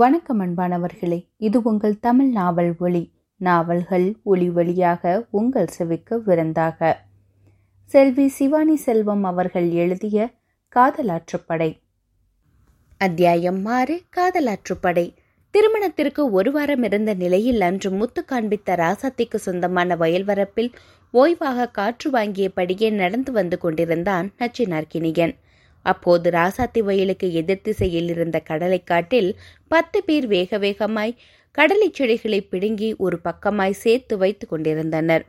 வணக்கம் அன்பானவர்களே, இது உங்கள் தமிழ் நாவல் ஒளி. நாவல்கள் ஒளி வழியாக உங்கள் செவிக்கு விருந்தாக. செல்வி சிவானி செல்வம் அவர்கள் எழுதிய காதலாற்றுப்படை, அத்தியாயம் 6. காதலாற்றுப்படை. திருமணத்திற்கு ஒரு வாரம் இருந்த நிலையில் அன்று முத்து காண்பித்த ராசாத்திக்கு சொந்தமான வயல்வரப்பில் ஓய்வாக காற்று வாங்கியபடியே நடந்து வந்து கொண்டிருந்தான் நச்சினார்க்கினியன். அப்போது ராசாத்தி வயலுக்கு எதிர்த்திசையில் இருந்த கடலைக்காட்டில் 10 பேர் வேக வேகமாய் கடலை செடிகளை பிடுங்கி ஒரு பக்கமாய் சேர்த்து வைத்து கொண்டிருந்தனர்.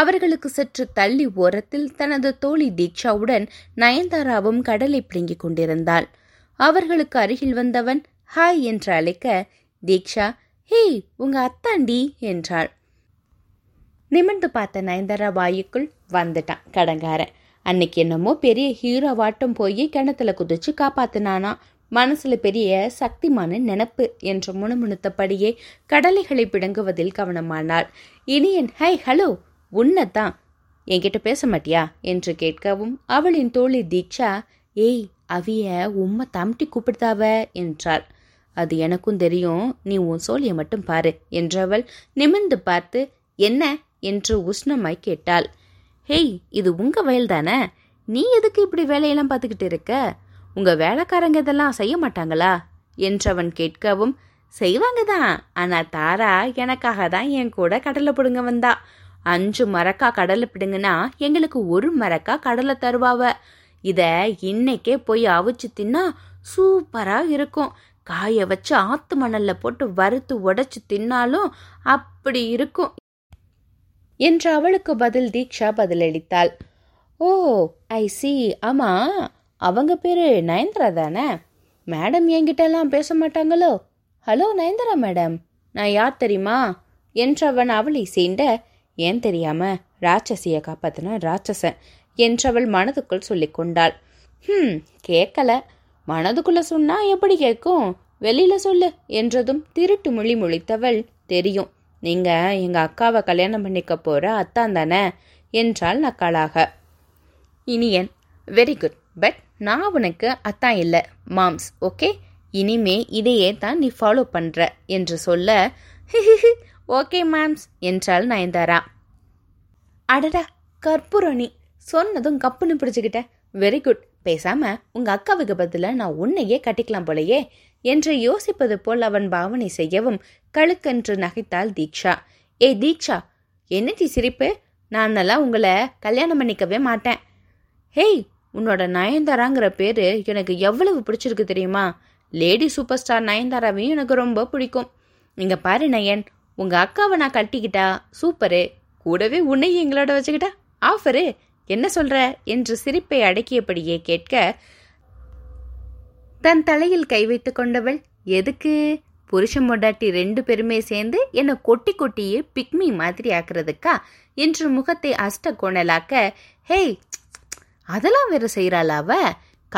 அவர்களுக்கு சற்று தள்ளி ஓரத்தில் தனது தோழி தீக்ஷாவுடன் நயன்தாராவும் கடலை பிடுங்கி கொண்டிருந்தாள். அவர்களுக்கு அருகில் வந்தவன் ஹாய் என்று அழைக்க, தீக்ஷா ஹே உங்க அத்தாண்டி என்றாள். நிமிர்ந்து பார்த்த நயன்தாரா வாயுக்குள் வந்துட்டான் கடங்காரன், அன்னைக்கு என்னமோ பெரிய ஹீரோ வாட்டம் போய் கிணத்துல குதிச்சு காப்பாத்தினானா, மனசுல பெரிய சக்திமான நினப்பு என்று முணுமுணுத்தபடியே கடலைகளை பிடுங்குவதில் கவனமானாள். இனியன் ஹை ஹலோ உன்னதான், என்கிட்ட பேச மாட்டியா என்று கேட்கவும் அவளின் தோழி தீக்ஷா ஏய் அவிய உம்மை தம்டி கூப்பிடுதாவ என்றாள். அது எனக்கும் தெரியும், நீ உன் சோழியை மட்டும் பாரு என்றவள் நிமிர்ந்து பார்த்து என்ன என்று உஷ்ணமாய் கேட்டாள். ஹேய் இது உங்கள் வயல் தானே, நீ எதுக்கு இப்படி வேலையெல்லாம் பார்த்துக்கிட்டு இருக்க, உங்கள் வேலைக்காரங்க இதெல்லாம் செய்ய மாட்டாங்களா என்றவன் கேட்கவும் செய்வாங்க தான், ஆனால் தாரா எனக்காக தான் என் கூட கடலை பிடுங்க வந்தா, 5 மரக்கா கடலை பிடுங்கன்னா எங்களுக்கு 1 மரக்கா கடலை தருவாவ, இதை இன்னைக்கே போய் அவிச்சு தின்னா சூப்பராக இருக்கும், காய வச்சு ஆத்து மணலில் போட்டு வறுத்து உடைச்சி தின்னாலும் அப்படி இருக்கும் என்று அவளுக்கு பதில் தீக்ஷா பதிலளித்தாள். ஓ ஐ சி, ஆமா அவங்க பேரு நயன்தாரா தானே, மேடம் என்கிட்டலாம் பேச மாட்டாங்களோ, ஹலோ நயன்தாரா மேடம் நான் யார் தெரியுமா என்றவன் அவளை சீண்ட ஏன் தெரியாம ராட்சசியை காப்பாத்தின ராட்சசன் என்றவள் மனதுக்குள் சொல்லி கொண்டாள். கேட்கல, மனதுக்குள்ள சொன்னா எப்படி கேட்கும், வெளியில சொல்லு என்றதும் திருட்டு மொழி முழித்தவள் தெரியும், நீங்க எங்க அக்காவை கல்யாணம் பண்ணிக்க போற அத்தான் தானே என்றால் நக்காளாக. இனியன் வெரி குட், பட் நான் உனக்கு அத்தான் இல்லை மாம்ஸ், ஓகே இனிமே இதையே தான் நீ ஃபாலோ பண்ற என்று சொல்ல ஓகே மாம்ஸ் என்றால் நயன்தாரா. அடடா கற்பூரணி, சொன்னதும் கப்புன்னு பிடிச்சுக்கிட்ட, வெரி குட், பேசாம உங்க அக்காவுக்கு பதில நான் உன்னையே கட்டிக்கலாம் போலையே என்று யோசிப்பது போல் அவன் பாவனை செய்யவும் கழுக்கென்று நகைத்தாள் தீக்ஷா. ஏ தீக்ஷா என்னடி சிரிப்பு, நானெல்லாம் உங்களை கல்யாணம் பண்ணிக்கவே மாட்டேன், ஹேய் உன்னோட நயன்தாராங்கிற பேரு எனக்கு எவ்வளவு பிடிச்சிருக்கு தெரியுமா, லேடி சூப்பர் ஸ்டார் நயன்தாராவையும் எனக்கு ரொம்ப பிடிக்கும், இங்க பாரு நயன் உங்க அக்காவை நான் கட்டிக்கிட்டா சூப்பரு, கூடவே உன்னையும் எங்களோட வச்சுக்கிட்டா ஆஃபரு, என்ன சொல்ற என்று சிரிப்பை அடக்கியபடியே கேட்க தன் தலையில் கை வைத்து கொண்டவள் எதுக்கு, புருஷன் மொடாட்டி 2 பேருமே சேர்ந்து என்னை கொட்டி கொட்டியே பிக்மி மாதிரி ஆக்குறதுக்கா என்று முகத்தை அஷ்ட கோணலாக்க ஹேய் அதெல்லாம் வேற செய்யறாளாவ,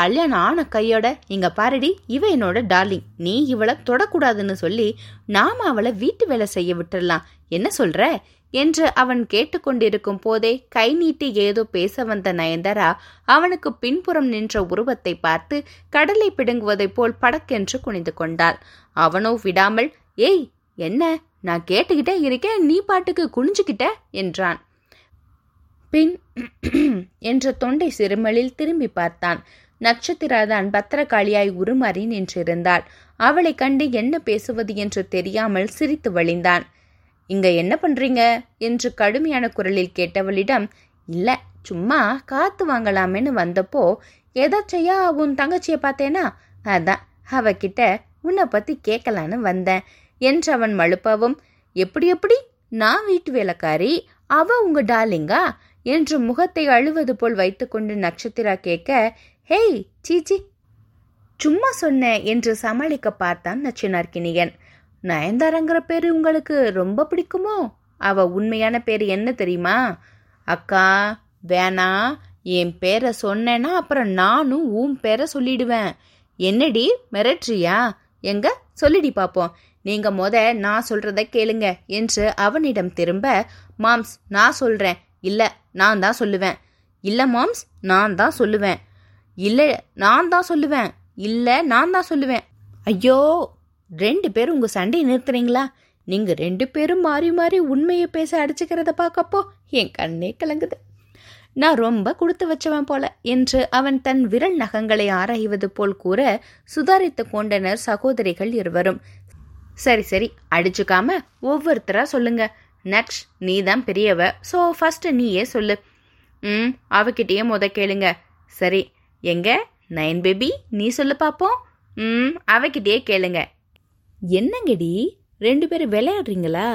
கல்யாணம் ஆன கையோட இங்க பாரடி இவ என்னோட டார்லிங், நீ இவளை தொடக்கூடாதுன்னு சொல்லி நாம அவளை வீட்டு வேலை செய்ய விட்டுடலாம், என்ன சொல்ற என்று அவன் கேட்டுக்கொண்டிருக்கும் போதே கை நீட்டி ஏதோ பேச வந்த நயன்தாரா அவனுக்கு பின்புறம் நின்ற உருவத்தை பார்த்து கடலை பிடுங்குவதைப் போல் படக்கென்று குனிந்து கொண்டாள். அவனோ விடாமல் ஏய் என்ன நான் கேட்டுக்கிட்டே இருக்கேன், நீ பாட்டுக்கு குனிஞ்சுக்கிட்ட என்றான். பின் என்ற தொண்டை சிறுமலில் திரும்பி பார்த்தான். நட்சத்திராதான் பத்திரகாளியாய் உருமாறி நின்றிருந்தாள். அவளை கண்டு என்ன பேசுவது என்று தெரியாமல் சிரித்து வழிந்தான். இங்க என்ன பண்றீங்க என்று கடுமையான குரலில் கேட்டவளிடம் இல்ல சும்மா காத்து வாங்கலாமேன்னு வந்தப்போ எதாச்சையா உன் தங்கச்சியை பார்த்தேனா, அதான் அவகிட்ட உன்னை பத்தி கேட்கலான்னு வந்தேன் என்றவன் மழுப்பவும் எப்படி எப்படி நான் வீட்டு வேலைக்காரி அவ உங்க டார்லிங்கா என்று முகத்தை அழுவது போல் வைத்து கொண்டு நட்சத்திரா கேட்க ஹேய் சீச்சி சும்மா சொன்ன என்று சமாளிக்க பார்த்தான் நச்சினார்க்கினியன். நயன்தாராங்கிற பேரு உங்களுக்கு ரொம்ப பிடிக்குமோ, அவ உண்மையான பேர் என்ன தெரியுமா, அக்கா வேணா என் பேரை சொன்னேன்னா அப்புறம் நானும் உன் பேரை சொல்லிடுவேன், என்னடி மிரட்ரியா எங்க சொல்லிடி பாப்போம், நீங்க நான் சொல்றத கேளுங்க என்று அவனிடம் திரும்ப மாம்ஸ் நான் சொல்றேன், இல்ல நான் தான் சொல்லுவேன், இல்ல மாம்ஸ் நான் தான் சொல்லுவேன், இல்ல நான் தான் சொல்லுவேன், இல்ல நான் தான் சொல்லுவேன், ஐயோ ரெண்டு பேரும் உங்கள் சண்டையை நிறுத்துறீங்களா? நீங்கள் ரெண்டு பேரும் மாறி மாறி உண்மையை பேச அடிச்சுக்கிறத பார்க்கப்போ என் கண்ணே கலங்குது. நான் ரொம்ப கொடுத்து வச்சவன் போல என்று அவன் தன் விரல் நகங்களை ஆராய்வது போல் கூற சுதாரித்து கொண்டனர் சகோதரிகள் இருவரும். சரி சரி, அடிச்சுக்காம ஒவ்வொருத்தரா சொல்லுங்க. நட்ஸ், நீ தான் பெரியவ, ஸோ ஃபர்ஸ்ட் நீயே சொல்லு. அவகிட்டேயே முத கேளுங்க. சரி, எங்க நயன் பேபி நீ சொல்லு பார்ப்போம். அவகிட்டேயே கேளுங்க. என்னங்கடி ரெண்டு பேரும் விளையாடுறீங்களா?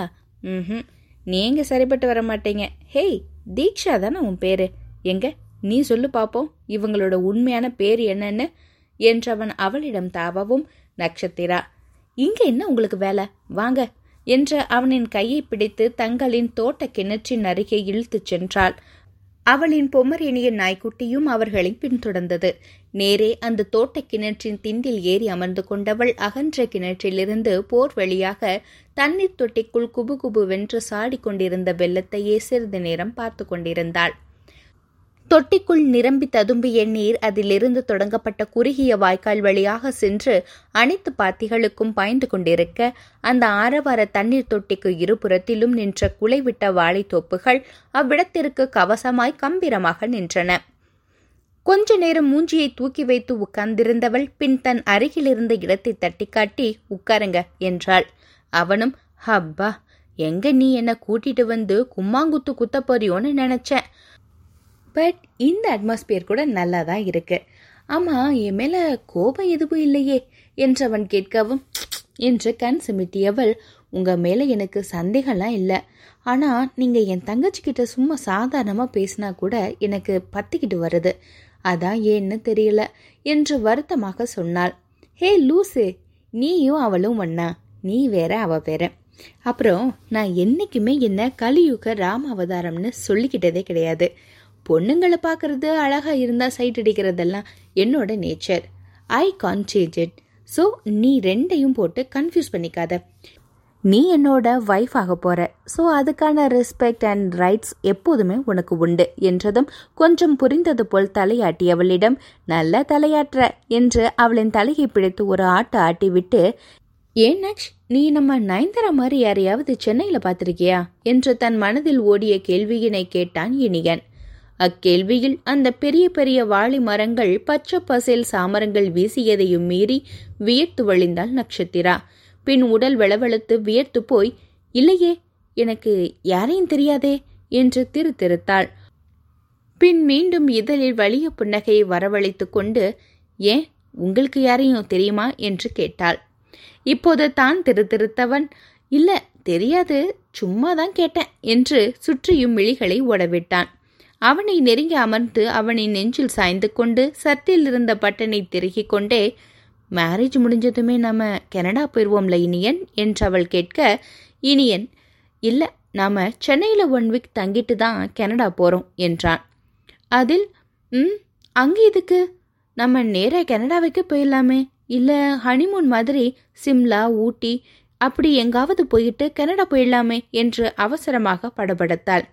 ம், நீங்க சரிப்பட்டு வர மாட்டீங்க. ஹேய், தீக்ஷா தானே உன் பேரு, எங்க நீ சொல்லு பார்ப்போம் இவங்களோட உண்மையான பேர் என்னன்னு என்றவன் அவளிடம் தாவவும், நட்சத்திரா இங்கே என்ன உங்களுக்கு வேலை, வாங்க என்று அவனின் கையை பிடித்து தங்களின் தோட்ட கிணற்றின் அருகே இழுத்து சென்றாள். அவளின் பொமரேனியன் நாய்க்குட்டியும் அவர்களை பின்தொடர்ந்தது. நேரே அந்த தோட்ட கிணற்றின் திண்டில் ஏறி அமர்ந்து கொண்டவள் அகன்ற கிணற்றிலிருந்து போர் வழியாக தண்ணீர் தொட்டிக்குள் குபு குபுவென்று சாடிக்கொண்டிருந்த வெள்ளத்தையே சிறிது நேரம் பார்த்து கொண்டிருந்தாள். தொட்டிக்குள் நிரம்பி ததும்பிய நீர் அதிலிருந்து தொடங்கப்பட்ட குறுகிய வாய்க்கால் வழியாக சென்று அனைத்து பாத்திகளுக்கும் பாய்ந்து கொண்டிருக்க, அந்த ஆரவார தண்ணீர் தொட்டிக்கு இருபுறத்திலும் நின்ற குலைவிட்ட வாழைத்தோப்புகள் அவ்விடத்திற்கு கவசமாய் கம்பீரமாக நின்றன. கொஞ்ச நேரம் மூஞ்சியை தூக்கி வைத்து உட்கார்ந்திருந்தவள் பின் தன் அருகிலிருந்த இடத்தை தட்டி காட்டி உட்காருங்க என்றாள். அவனும், ஹப்பா எங்க நீ என்னை கூட்டிட்டு வந்து கும்மாங்குத்து குத்த போறியோன்னு நினைச்சேன், பட் இந்த அட்மாஸ்பியர் கூட நல்லா தான் இருக்கு. ஆமாம், என் மேலே கோபம் எதுவும் இல்லையே என்றவன் கேட்கவும் என்று கண் சிமிட்டியவள், உங்கள் மேலே எனக்கு சந்தேகம்லாம் இல்லை, ஆனால் நீங்கள் என் தங்கச்சிக்கிட்ட சும்மா சாதாரணமாக பேசினா கூட எனக்கு பத்திக்கிட்டு வருது, அதான் ஏன்னு தெரியல என்று வருத்தமாக சொன்னாள். ஹே லூசு, நீயும் அவளும் ஒன்னா, நீ வேற அவ வேற. அப்புறம் நான் என்றைக்குமே என்ன கலியுக ராம அவதாரம்னு சொல்லிக்கிட்டதே கிடையாது. பொண்ணுங்களை பார்க்கறது அழகாக இருந்தால் சைட் அடிக்கிறதெல்லாம் என்னோட nature. I can't change it. So நீ ரெண்டையும் போட்டு கன்ஃபியூஸ் பண்ணிக்காத. நீ என்னோட வைஃப் ஆக போகிற, ஸோ அதுக்கான ரெஸ்பெக்ட் அண்ட் ரைட்ஸ் எப்போதுமே உனக்கு உண்டு என்றதும் கொஞ்சம் புரிந்தது போல் தலையாட்டியவளிடம், நல்ல தலையாட்டுற என்று அவளின் தலையை பிடித்து ஒரு ஆட்டை ஆட்டிவிட்டு, ஏன் நக்ஷ் நீ நம்ம நயன்தாரா மாதிரி யாரையாவது சென்னையில் பார்த்துருக்கியா என்று தன் மனதில் ஓடிய கேள்வியினை கேட்டான் இனியன். அக்கேள்வியில் அந்த பெரிய பெரிய வாழை மரங்கள் பச்சை பசேல் சாமரங்கள் வீசியதையும் மீறி வியர்த்து வழிந்தாள் நட்சத்திரா. பின் உடல் வெளவெளத்து வியர்த்து போய், இல்லையே எனக்கு யாரையும் தெரியாதே என்று திருத்திருத்தாள். பின் மீண்டும் இதழில் வலிய புன்னகையை வரவழைத்து கொண்டு, ஏன் உங்களுக்கு யாரையும் தெரியுமா என்று கேட்டாள். இப்போது தான் திருத்திருத்தவன், இல்லை தெரியாது, சும்மாதான் கேட்டேன் என்று சுற்றியும் விழிகளை ஓடவிட்டான். அவனை நெருங்கி அமர்ந்து அவனை நெஞ்சில் சாய்ந்து கொண்டு சத்தில் இருந்த பட்டனை திருகிக் கொண்டே, மேரேஜ் முடிஞ்சதுமே நாம் கனடா போயிடுவோம்ல இனியன் என்று அவள் கேட்க, இனியன் இல்லை, நாம் சென்னையில் 1 வீக் தங்கிட்டு தான் கனடா போகிறோம் என்றான். அதில், அங்கே இதுக்கு நம்ம நேராக கனடாவுக்கு போயிடலாமே, இல்லை ஹனிமூன் மாதிரி சிம்லா ஊட்டி அப்படி எங்காவது போயிட்டு கனடா போயிடலாமே என்று அவசரமாக படபடத்தாள்.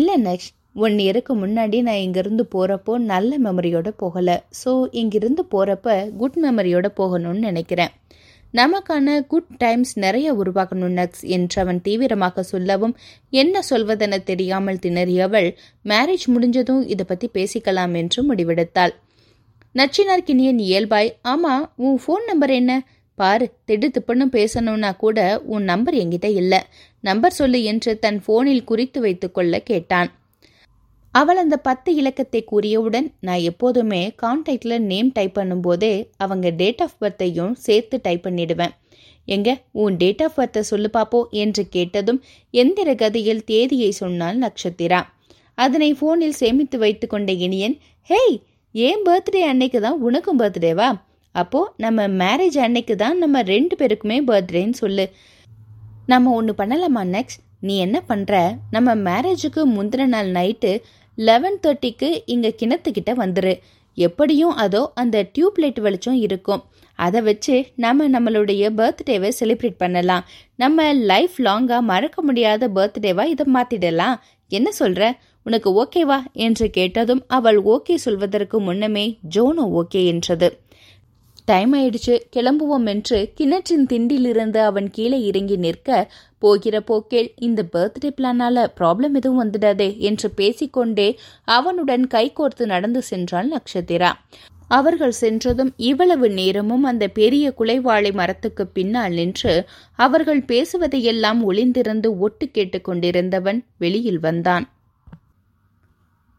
இல்லை நெக்ஸ்ட் 1 இயருக்கு முன்னாடி நான் இங்கேருந்து போகிறப்போ நல்ல மெமரியோடு போகலை, ஸோ இங்கிருந்து போகிறப்ப குட் மெமரியோடு போகணும்னு நினைக்கிறேன். நமக்கான குட் டைம்ஸ் நிறைய உருவாக்கணும் நக்ஸ் என்று அவன் தீவிரமாக சொல்லவும், என்ன சொல்வதென தெரியாமல் திணறியவள் மேரேஜ் முடிஞ்சதும் இதை பற்றி பேசிக்கலாம் என்று முடிவெடுத்தாள். நச்சினார்க்கினியன் இயல்பாய், ஆமாம் உன் ஃபோன் நம்பர் என்ன பாரு, திடுத்துப்புன்னு பேசணும்னா கூட உன் நம்பர் என்கிட்ட இல்லை, நம்பர் சொல்லு என்று தன் ஃபோனில் குறித்து வைத்து கொள்ள கேட்டான். அவள் அந்த 10 இலக்கத்தை கூறியவுடன், நான் எப்போதுமே கான்டாக்டில் நேம் டைப் பண்ணும்போதே அவங்க டேட் ஆஃப் பர்த்தையும் சேர்த்து டைப் பண்ணிடுவேன், எங்க உன் டேட் ஆஃப் பர்த்தை சொல்லு பாப்போ என்று கேட்டதும் எந்திர கதையில் தேதியை சொன்னாள் நட்சத்திரா. அதனை ஃபோனில் சேமித்து வைத்து கொண்ட இனியன், ஹேய் ஏன் பர்த்டே அன்னைக்கு தான் உனக்கும் பர்த்டேவா, அப்போது நம்ம மேரேஜ் அன்னைக்கு தான் நம்ம 2 பேருக்குமே பர்த்டேன்னு சொல்லு. நம்ம ஒன்று பண்ணலாமா நெக்ஸ்ட், நீ என்ன பண்ணுற, நம்ம மேரேஜுக்கு முந்தின நாள் நைட்டு 11:30க்கு இங்கே கிணத்துக்கிட்ட வந்துரு, எப்படியும் அதோ அந்த டியூப்லைட் வெளிச்சம் இருக்கும், அதை வச்சு நம்ம நம்மளுடைய பர்த்டேவை செலிப்ரேட் பண்ணலாம், நம்ம லைஃப் லாங்காக மறக்க முடியாத பர்த்டேவாக இதை மாற்றிடலாம், என்ன சொல்கிற உனக்கு ஓகேவா என்று கேட்டதும் அவள் ஓகே சொல்வதற்கு முன்னமே ஜோனோ ஓகே என்றது. டைம் ஆயிடுச்சு, கிளம்புவோம் என்று கிணற்றின் திண்டிலிருந்து அவன் கீழே இறங்கி நிற்க, போகிற போக்கில் இந்த பர்த்டே பிளானால ப்ராப்ளம் எதுவும் வந்துடாதே என்று பேசிக்கொண்டே அவனுடன் கைகோர்த்து நடந்து சென்றாள் நட்சத்திரா. அவர்கள் சென்றதும் இவ்வளவு நேரமும் அந்த பெரிய குலைவாழை மரத்துக்கு பின்னால் நின்று அவர்கள் பேசுவதையெல்லாம் ஒளிந்திருந்து ஒட்டு கேட்டுக்கொண்டிருந்தவன் வெளியில் வந்தான்.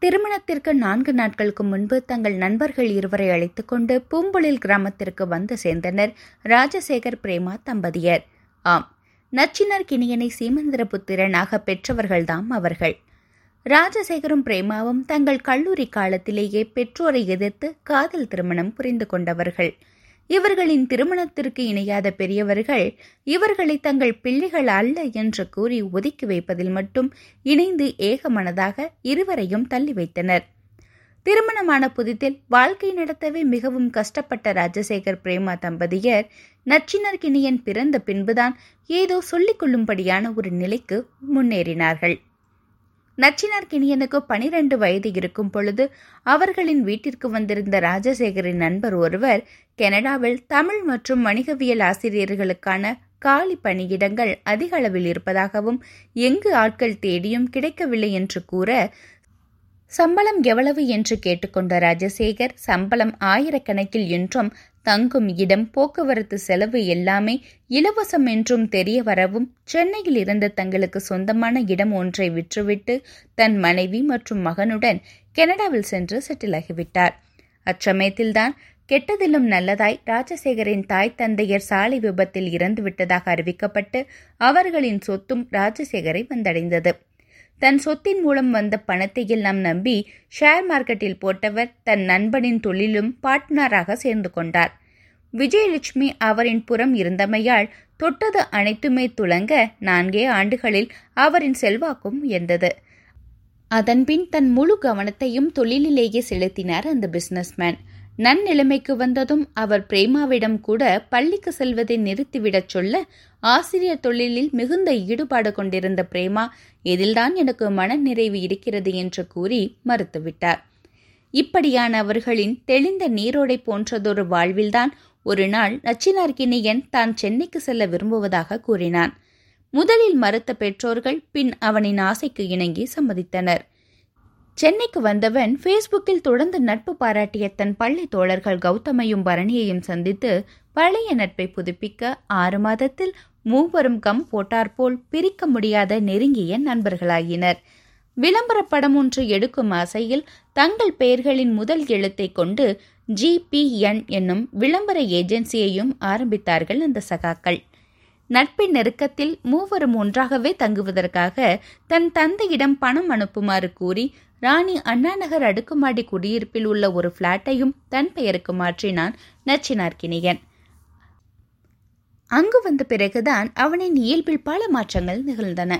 திருமணத்திற்கு 4 நாட்களுக்கு முன்பு தங்கள் நண்பர்கள் இருவரை அழைத்துக் கொண்டு பூம்பொழில் கிராமத்திற்கு வந்து சேர்ந்தனர் ராஜசேகர் பிரேமா தம்பதியர். ஆம், நச்சினார்க்கினியனை சீமந்திரபுத்திரனாக பெற்றவர்கள்தாம் அவர்கள். ராஜசேகரும் பிரேமாவும் தங்கள் கல்லூரி காலத்திலேயே பெற்றோரை எதிர்த்து காதல் திருமணம் புரிந்து கொண்டவர்கள். இவர்களின் திருமணத்திற்கு இணையாத பெரியவர்கள் இவர்களை தங்கள் பிள்ளைகள் அல்ல என்று கூறி ஒதுக்கி வைப்பதில் மட்டும் இணைந்து ஏகமனதாக இருவரையும் தள்ளி வைத்தனர். திருமணமான புதிதில் வாழ்க்கை நடத்தவே மிகவும் கஷ்டப்பட்ட ராஜசேகர் பிரேமா தம்பதியர் நச்சினார்க்கினியன் பிறந்த பின்புதான் ஏதோ சொல்லிக் கொள்ளும்படியான ஒரு நிலைக்கு முன்னேறினார்கள். நச்சினார்க்கினியனுக்கு 12 வயது இருக்கும் பொழுது அவர்களின் வீட்டிற்கு வந்திருந்த ராஜசேகரின் நண்பர் ஒருவர் கனடாவில் தமிழ் மற்றும் வணிகவியல் ஆசிரியர்களுக்கான காலி பணியிடங்கள் அதிக அளவில் இருப்பதாகவும் எங்கு ஆட்கள் தேடியும் கிடைக்கவில்லை என்று கூற, சம்பளம் எவ்வளவு என்று கேட்டுக்கொண்ட ராஜசேகர் சம்பளம் ஆயிரக்கணக்கில் என்றும் தங்கும் இடம் போக்குவரத்து செலவு எல்லாமே இலவசம் என்றும் தெரிய வரவும், சென்னையில் இருந்த தங்களுக்கு சொந்தமான இடம் ஒன்றை விற்றுவிட்டு தன் மனைவி மற்றும் மகனுடன் கனடாவில் சென்று செட்டிலாகிவிட்டார். அச்சமயத்தில்தான் கெட்டதிலும் நல்லதாய் ராஜசேகரின் தாய் தந்தையர் சாலை விபத்தில் இறந்து விட்டதாக அறிவிக்கப்பட்டு அவர்களின் சொத்தும் ராஜசேகரை வந்தடைந்தது. தன் சொத்தின் மூலம் வந்த பணத்தை எல்லாம் நம்பி ஷேர் மார்க்கெட்டில் போட்டவர் தன் நண்பனின் தொழிலும் பார்ட்னராக சேர்ந்து கொண்டார். விஜயலட்சுமி அவரின் புறம் இருந்தமையால் தொட்டது அனைத்துமே துளங்க 4 ஆண்டுகளில் அவரின் செல்வாக்கும் உயர்ந்தது. அதன்பின் தன் முழு கவனத்தையும் தொழிலிலேயே செலுத்தினார் அந்த பிசினஸ்மேன். நன்னிலைமைக்கு வந்ததும் அவர் பிரேமாவிடம் கூட பள்ளிக்கு செல்வதை நிறுத்திவிடச் சொல்ல, ஆசிரியர் தொழிலில் மிகுந்த ஈடுபாடு கொண்டிருந்த பிரேமா, இதில்தான் எனக்கு மன நிறைவு இருக்கிறது என்று கூறி மறுத்துவிட்டார். இப்படியான அவர்களின் தெளிந்த நீரோடை போன்றதொரு வாழ்வில்தான் ஒரு நாள் நச்சினார்க்கினியன் தான் சென்னைக்கு செல்ல விரும்புவதாக கூறினான். முதலில் மறுத்த பெற்றோர்கள் பின் அவனின் ஆசைக்கு இணங்கி சம்மதித்தனர். சென்னைக்கு வந்தவன் ஃபேஸ்புக்கில் தொடர்ந்து நட்பு பாராட்டிய தன் பள்ளி தோழர்கள் கௌதமையும் பரணியையும் சந்தித்து பழைய நட்பை புதுப்பிக்க 6 மாதத்தில் மூவரும் கம் போட்டார்போல் பிரிக்க முடியாத நெருங்கிய நண்பர்களாயினர். விளம்பர படம் ஒன்று எடுக்கும் ஆசையில் தங்கள் பெயர்களின் முதல் எழுத்தை கொண்டு GPN என்னும் விளம்பர ஏஜென்சியையும் ஆரம்பித்தார்கள் அந்த சகாக்கள். நட்பின் நெருக்கத்தில் மூவரும் ஒன்றாகவே தங்குவதற்காக தன் தந்தையிடம் பணம் அனுப்புமாறு கூறி ராணி அண்ணாநகர் அடுக்குமாடி குடியிருப்பில் உள்ள ஒரு பிளாட்டையும் தன் பெயருக்கு மாற்றினான் நச்சினார்க்கினியன். அங்கு வந்த பிறகுதான் அவனின் இயல்பில் பல மாற்றங்கள் நிகழ்ந்தன.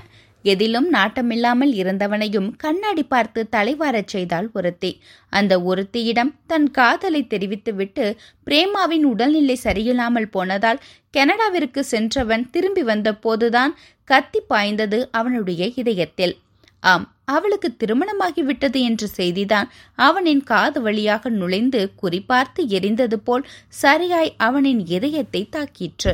எதிலும் நாட்டமில்லாமல் இருந்தவனையும் கண்ணாடி பார்த்து தலைவாரச் செய்தாள் ஒருத்தி. அந்த ஒருத்தியிடம் தன் காதலை தெரிவித்துவிட்டு பிரேமாவின் உடல்நிலை சரியில்லாமல் போனதால் கனடாவிற்கு சென்றவன் திரும்பி வந்த போதுதான் கத்தி பாய்ந்தது அவனுடைய இதயத்தில். ஆம், அவளுக்கு திருமணமாகிவிட்டது என்ற செய்திதான் அவனின் காது வழியாக நுழைந்து குறிபார்த்து எரிந்தது போல் சரியாய் அவனின் இதயத்தை தாக்கிற்று.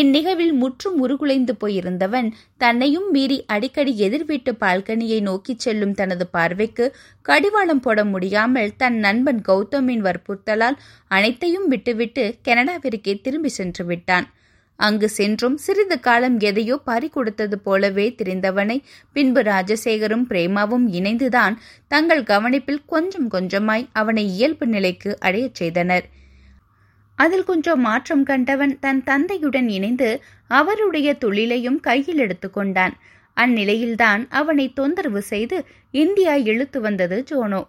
இந்நிகழ்வில் முற்றும் உருகுலைந்து போயிருந்தவன் தன்னையும் மீறி அடிக்கடி எதிர்வீட்டு பால்கனியை நோக்கிச் செல்லும் தனது பார்வைக்கு கடிவாளம் போட முடியாமல் தன் நண்பன் கௌதமின் வற்புறுத்தலால் அனைத்தையும் விட்டுவிட்டு கனடாவிற்கே திரும்பி சென்று விட்டான். அங்கு சென்றும் சிறிது காலம் எதையோ பறி கொடுத்தது போலவே தெரிந்தவனை பின்பு ராஜசேகரும் பிரேமாவும் இணைந்துதான் தங்கள் கவனிப்பில் கொஞ்சம் கொஞ்சமாய் அவனை இயல்பு நிலைக்கு அடையச் செய்தனர். அதில் கொஞ்சம் மாற்றம் கண்டவன் தன் தந்தையுடன் இணைந்து அவருடைய தொழிலையும் கையில் எடுத்துக்கொண்டான். அந்நிலையில்தான் அவனை தொந்தரவு செய்து இந்தியா இழுத்து வந்தது ஜோனோ.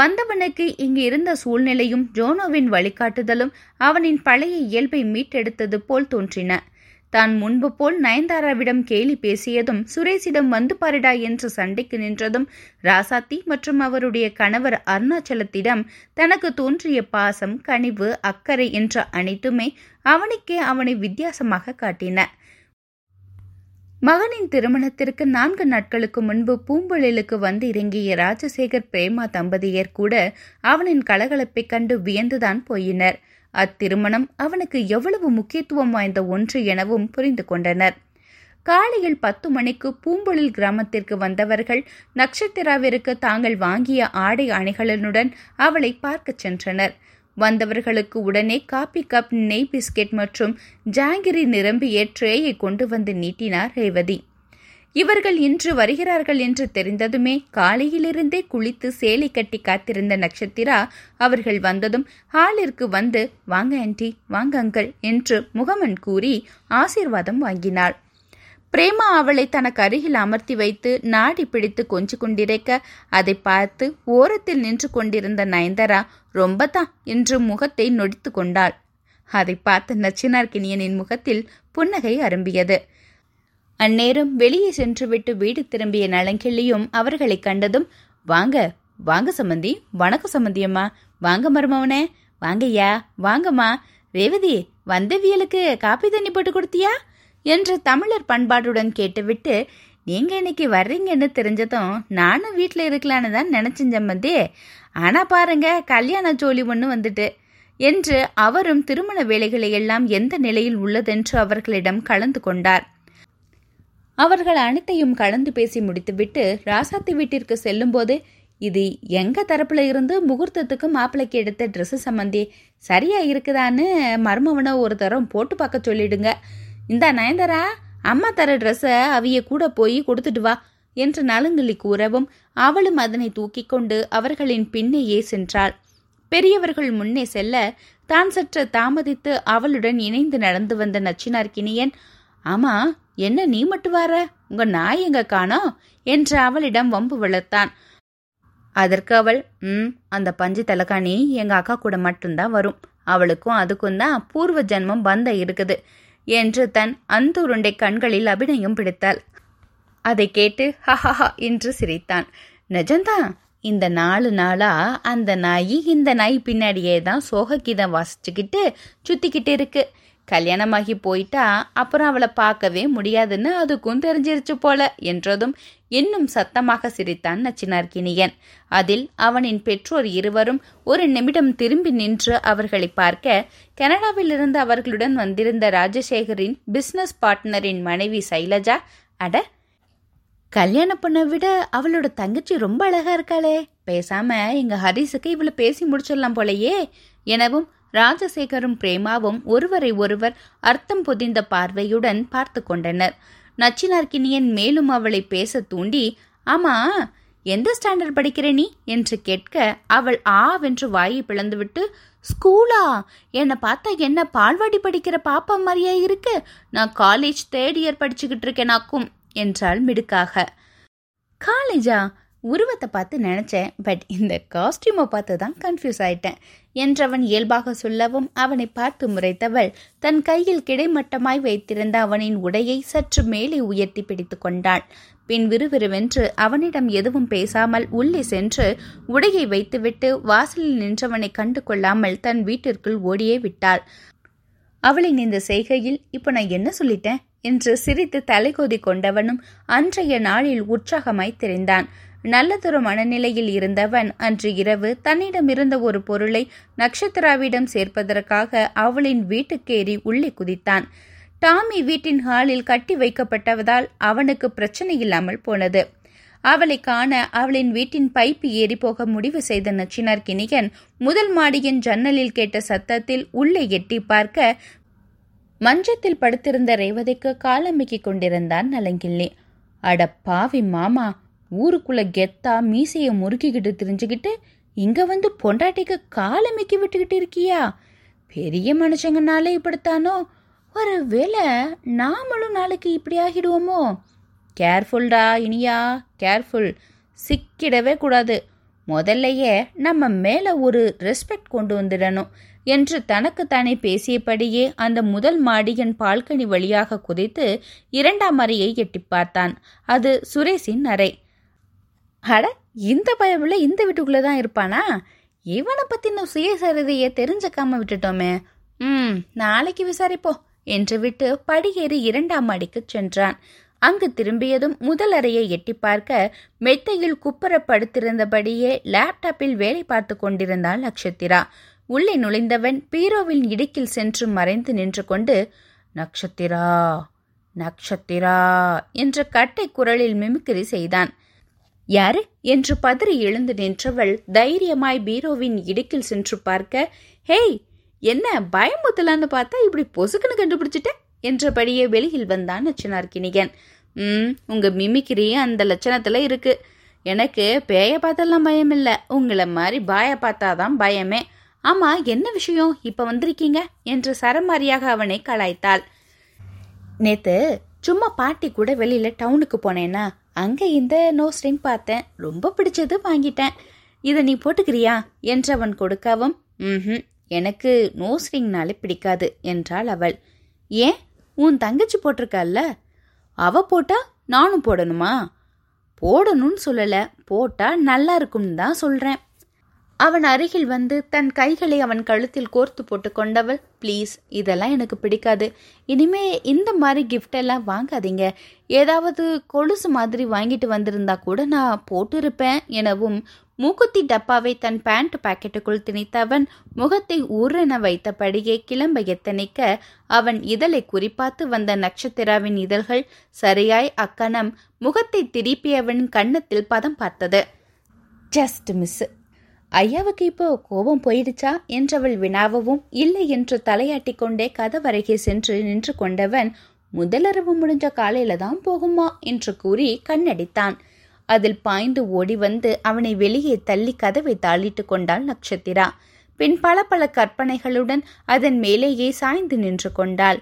வந்தவனுக்கு இங்கு இருந்த சூழ்நிலையும் ஜோனோவின் வழிகாட்டுதலும் அவனின் பழைய இயல்பை மீட்டெடுத்தது போல் தோன்றின. தான் முன்பு போல் நயன்தாராவிடம் கேலி பேசியதும், சுரேஷிடம் வந்து பாருடா என்று சண்டைக்கு நின்றதும், ராசாத்தி மற்றும் அவருடைய கணவர் அருணாச்சலத்திடம் தனக்கு தோன்றிய பாசம், கனிவு, அக்கறை என்ற அனைத்துமே அவனுக்கே அவனை வித்தியாசமாக காட்டின. மகனின் திருமணத்திற்கு 4 நாட்களுக்கு முன்பு பூம்பொழிலுக்கு வந்து இறங்கிய ராஜசேகர் பிரேமா தம்பதியர் கூட அவனின் கலகலப்பை கண்டு வியந்துதான் போயினர். அத்திருமணம் அவனுக்கு எவ்வளவு முக்கியத்துவம் வாய்ந்த ஒன்று எனவும் புரிந்து கொண்டனர். காலையில் 10 மணிக்கு பூம்பொழில் கிராமத்திற்கு வந்தவர்கள் நட்சத்திராவிற்கு தாங்கள் வாங்கிய ஆடை அணிகளுடன் அவளை பார்க்கச் சென்றனர். வந்தவர்களுக்கு உடனே காபி கப், நெய் பிஸ்கெட் மற்றும் ஜாங்கிரி நிரம்பிய ட்ரேயை கொண்டு வந்து நீட்டினார் ரேவதி. இவர்கள் இன்று வருகிறார்கள் என்று தெரிந்ததுமே காலையிலிருந்தே குளித்து சேலை கட்டி காத்திருந்த நட்சத்திரா அவர்கள் வந்ததும் ஹாலிற்கு வந்து, "வாங்க ஆண்டி, வாங்க அங்கிள்" என்று முகமன் கூறி ஆசீர்வாதம் வாங்கினாள். பிரேமா அவளை தனக்கு அருகில் அமர்த்தி வைத்து நாடி பிடித்து கொஞ்சி கொண்டிருக்க அதை பார்த்து ஓரத்தில் நின்று கொண்டிருந்த நயன்தாரா "ரொம்பதான்" என்று முகத்தை நொடித்து கொண்டாள். அதை பார்த்த நச்சினார்க்கினியனின் முகத்தில் புன்னகை அரும்பியது. அந்நேரம் வெளியே சென்றுவிட்டு வீடு திரும்பிய நலங்கிள்ளியும் அவர்களை கண்டதும், "வாங்க வாங்க சம்மந்தி, வணக்கம் சம்மந்தியம்மா, வாங்க மருமவனே, வாங்கய்யா, வாங்கம்மா, ரேவதி வந்தவியலுக்கு காப்பி தண்ணி போட்டு கொடுத்தியா?" என்று தமிழர் பண்பாட்டுடன் கேட்டுவிட்டு, "நீங்கள் இன்னைக்கு வர்றீங்கன்னு தெரிஞ்சதும் நானும் வீட்டில் இருக்கலான்னு தான் நினச்சேன் சம்மந்தி, ஆனால் பாருங்க கல்யாண ஜோலி ஒன்று வந்துட்டு" என்று அவரும் திருமண வேலைகளை எல்லாம் எந்த நிலையில் உள்ளதென்று அவர்களிடம் கலந்து கொண்டார். அவர்கள் அனைத்தையும் கலந்து பேசி முடித்துவிட்டு ராசாத்தி வீட்டிற்கு செல்லும்போது, "இது எங்கள் தரப்பில் இருந்து முகூர்த்தத்துக்கு மாப்பிள்ளைக்கு எடுத்த ட்ரெஸ்ஸு சம்மந்தி, சரியாக இருக்குதான்னு மருமவனை ஒரு தரம் போட்டு பார்க்க சொல்லிடுங்க. இந்த நயன்தாரா அம்மா தர ட்ரெஸ்ஸை அவிய கூட போய் கொடுத்துட்டு வா" என்று நலங்கிள்ளி கூறவும் அவளும் அதனை தூக்கி கொண்டு அவர்களின் பின்னேயே சென்றாள். பெரியவர்கள் முன்னே செல்ல தான் சற்று தாமதித்து அவளுடன் இணைந்து நடந்து வந்த நச்சினார்க்கினியன், "ஆமா என்ன நீ மட்டும் வார, உங்க நாய் எங்க காணோம்?" என்று அவளிடம் வம்பு வளர்த்தான். அதற்கு அவள், "அந்த பஞ்சு தலைக்காணி எங்க அக்கா கூட மட்டும்தான் வரும், அவளுக்கும் அதுக்கும் தான் பூர்வ ஜென்மம் பந்த இருக்குது" என்று தன் அந்தூருண்டை கண்களில் அபிநயம் பிடித்தாள். அதை கேட்டு ஹஹஹா என்று சிரித்தான். "நிஜம்தான், இந்த 4 நாளா அந்த நாய் பின்னாடியே தான் சோகக்கிதம் வாசிச்சுக்கிட்டு சுத்திக்கிட்டு இருக்கு. கல்யாணமாகி போயிட்டா அப்புறம் அவளை பார்க்கவே முடியாதுன்னு அதுக்கும் தெரிஞ்சிருச்சு போல" என்றதும் இன்னும் சத்தமாக சிரித்தான் நச்சினார்க்கினியன். அதில் அவனின் பெற்றோர் இருவரும் ஒரு நிமிடம் திரும்பி நின்று அவர்களை பார்க்க, கனடாவிலிருந்து அவர்களுடன் வந்திருந்த ராஜசேகரின் பிசினஸ் பார்ட்னரின் மனைவி சைலஜா, "அட, கல்யாண பொண்ணை விட அவளோட தங்கச்சி ரொம்ப அழகா இருக்காளே, பேசாம எங்க ஹரிசுக்கு இவளை பேசி முடிச்சிடலாம் போலையே" எனவும் ராஜசேகரும் பிரேமாவும் ஒருவரை ஒருவர் அர்த்தம் பொதிந்த பார்வையுடன் பார்த்து கொண்டனர். நச்சினார்க்கினியன் மேலும் அவளை பேச தூண்டி, "ஆமா எந்த ஸ்டாண்டர்ட் படிக்கிற நீ?" என்று கேட்க அவள் ஆவென்று வாயை பிளந்துவிட்டு, "ஸ்கூலா? என்னை பார்த்தா என்ன பால்வாடி படிக்கிற பாப்பா மாதிரியா இருக்கு, நான் காலேஜ் 3rd இயர் படிச்சுக்கிட்டு இருக்கேனாக்கும்" என்றாள் மிடுக்காக. "காலேஜா? உருவத்தை பார்த்து நினைச்சேன், பட் இந்த காஸ்டியூமை பார்த்து தான் கன்ஃபியூஸ் ஆயிட்டேன்" என்றவன் இயல்பாக சொல்லவும் அவனை பார்த்து முறைத்தவள் தன் கையில் கிடைமட்டமாய் வைத்திருந்த அவனின் உடையை சற்று மேலே உயர்த்தி பிடித்து கொண்டாள். பின் விறுவிறுவென்று அவனிடம் எதுவும் பேசாமல் உள்ளே சென்று உடையை வைத்துவிட்டு வாசலில் நின்றவனை கண்டு கொள்ளாமல் தன் வீட்டிற்குள் ஓடியே விட்டாள். அவளின் இந்த செய்கையில், "இப்போ நான் என்ன சொல்லிட்டேன்?" என்று சிரித்து தலைகோதி கொண்டவனும் அன்றைய நாளில் உற்சாகமாய் தெரிந்தான். நல்லதொரு மனநிலையில் இருந்தவன் அன்று இரவு தன்னிடம் இருந்த ஒரு பொருளை நட்சத்திராவிடம் சேர்ப்பதற்காக அவளின் வீட்டுக்கேறி உள்ளே குதித்தான். டாமி வீட்டின் ஹாலில் கட்டி வைக்கப்பட்டதால் அவனுக்கு பிரச்சனை இல்லாமல் போனது. அவளை காண அவளின் வீட்டின் பைப்பு ஏறி போக முடிவு செய்த நச்சினார்க்கினியன் முதல் மாடியின் ஜன்னலில் கேட்ட சத்தத்தில் உள்ளே எட்டி பார்க்க மஞ்சத்தில் படுத்திருந்த ரேவதிக்கு காலமிக்கிக் கொண்டிருந்தான் நலங்கிள்ளி. "அட பாவி மாமா, ஊருக்குள்ள கெத்தா மீசையை முறுக்கிக்கிட்டு திரிஞ்சுக்கிட்டு இங்க வந்து பொண்டாட்டிக்கு காலமிக்கி விட்டுக்கிட்டு இருக்கியா? பெரிய மனுஷங்கனாலே இப்படித்தானோ? ஒரு வேளை நாமளும் நாளைக்கு இப்படி ஆகிடுவோமோ? கேர்ஃபுல்டா இனியா, கேர்ஃபுல், சிக்கிடவே கூடாது. முதல்லையே நம்ம மேல ஒரு ரெஸ்பெக்ட் கொண்டு வந்துடணும்" என்று தனக்குத்தானே பேசியபடியே அந்த முதல் மாடியின் பால்கனி வழியாக குதித்து 2ஆம் அறையை எட்டி பார்த்தான். அது சுரேஷின் அறை. "அட, இந்த பயவுல இந்த வீட்டுக்குள்ளேதான் இருப்பானா? இவனை பற்றின சுயசரிதையை தெரிஞ்சுக்காம விட்டுட்டோமே. நாளைக்கு விசாரிப்போம்" என்று விட்டு படியேறி 2ஆம் மாடிக்கு சென்றான். அங்கு திரும்பியதும் முதல் அறையை எட்டி பார்க்க மெத்தையில் குப்புற படுத்திருந்தபடியே லேப்டாப்பில் வேலை பார்த்து கொண்டிருந்தாள் நட்சத்திரா. உள்ளே நுழைந்தவன் பீரோவின் இடுக்கில் சென்று மறைந்து நின்று கொண்டு நக்ஷத்திரா நக்ஷத்திரா என்ற கட்டை குரலில் மிமிக்ரி செய்தான். யாரு என்று பதறி எழுந்து நின்றவள் தைரியமாய் பீரோவின் இடுக்கில் சென்று பார்க்க, ஹேய் என்ன பயமுத்தலான்னு பார்த்தா இப்படி பொசுக்குன்னு கண்டுபிடிச்சிட்டேன் என்றபடியே வெளியில் வந்தான் நச்சினார்க்கினியன். உங்க மிமிக்ரி அந்த லட்சணத்துல இருக்கு. எனக்கு பேய பார்த்தாலாம் பயம் இல்லை, உங்களை மாதிரி பாய பார்த்தாதான் பயமே. ஆமா என்ன விஷயம் இப்ப வந்திருக்கீங்க என்று சரமாரியாக அவனை கலாய்த்தாள். நேத்து சும்மா பாட்டி கூட வெளியில டவுனுக்கு போனேன்னா அங்கே இந்த நோஸ் ரிங் பார்த்தேன், ரொம்ப பிடிச்சது வாங்கிட்டேன், இதை நீ போட்டுக்கிறியா என்றவன் கொடுக்கவும், எனக்கு நோஸ் ரிங்னாலே பிடிக்காது என்றாள் அவள். ஏன் உன் தங்கச்சி போட்டிருக்கால, அவ போட்டா நானும் போடணுமா? போடணும்னு சொல்லலை, போட்டா நல்லா இருக்கும்னு தான் சொல்றேன். அவன் அருகில் வந்து தன் கைகளை அவன் கழுத்தில் கோர்த்து போட்டு கொண்டவள், ப்ளீஸ் இதெல்லாம் எனக்கு பிடிக்காது, இனிமே இந்த மாதிரி கிஃப்ட் எல்லாம் வாங்காதீங்க, ஏதாவது கொலுசு மாதிரி வாங்கிட்டு வந்திருந்தா கூட நான் போட்டிருப்பேன் எனவும் மூக்குத்தி டப்பாவை தன் பேண்ட் பாக்கெட்டுக்குள் திணித்தவன் முகத்தை ஊரென வைத்தபடியே கிளம்ப எத்தனிக்க அவன் இதழை குறிப்பாத்து வந்த நட்சத்திராவின் இதழ்கள் சரியாய் அக்கணம் முகத்தை திருப்பியவன் கன்னத்தில் பதம் பார்த்தது. Just miss. ஐயாவுக்கு இப்போ கோபம் போயிடுச்சா என்றவள் வினாவவும் இல்லை என்று தலையாட்டி கொண்டே கதவருகே சென்று நின்று கொண்டவன், முதலரவு முடிஞ்ச காலையில தான் போகுமா என்று கூறி கண்ணடித்தான். அதில் பாய்ந்து ஓடி வந்து அவனை வெளியே தள்ளி கதவை தாளிட்டு கொண்டாள் நட்சத்திரா. பின் பல பல கற்பனைகளுடன் அதன் மேலேயே சாய்ந்து நின்று கொண்டாள்.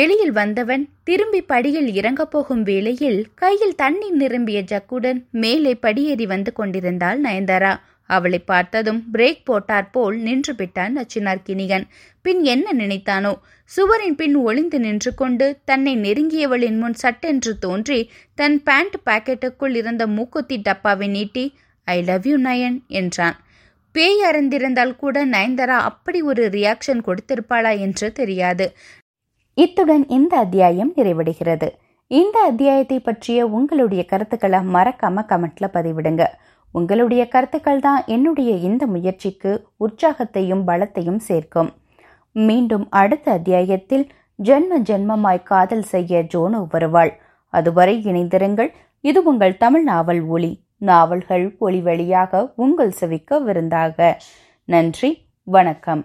வெளியில் வந்தவன் திரும்பி படியில் இறங்க போகும் வேளையில் கையில் தண்ணீர் நிரம்பிய ஜக்குடன் மேலே படியேறி வந்து கொண்டிருந்தாள் நயன்தாரா. அவளை பார்த்ததும் பிரேக் போட்டாற்போல் நின்று விட்டான் நச்சினார்க்கினியன். பின் என்ன நினைத்தானோ, சுவரின் பின் ஒளிந்து நின்று கொண்டு தன்னை நெருங்கியவளின் முன் சட்டென்று தோன்றி தன் பேண்ட் பாக்கெட்டுக்குள் இருந்த மூக்குத்தி டப்பாவை நீட்டி, ஐ லவ் யூ நயன் என்றான். பேய் அறிந்திருந்தால் கூட நயன்தாரா அப்படி ஒரு ரியாக்ஷன் கொடுத்திருப்பாளா என்று தெரியாது. இத்துடன் இந்த அத்தியாயம் நிறைவடைகிறது. இந்த அத்தியாயத்தை பற்றிய உங்களுடைய கருத்துக்களை மறக்காம கமெண்ட்ல பதிவிடுங்க. உங்களுடைய கருத்துக்கள் தான் என்னுடைய இந்த முயற்சிக்கு உற்சாகத்தையும் பலத்தையும் சேர்க்கும். மீண்டும் அடுத்த அத்தியாயத்தில் ஜென்ம ஜென்மமாய் காதல் செய்ய ஜோனோ வருவாள். அதுவரை இணைந்திருங்கள். இது உங்கள் தமிழ் நாவல் ஒலி. நாவல்கள் ஒலி வழியாக உங்கள் செவிக்க விருந்தாக. நன்றி, வணக்கம்.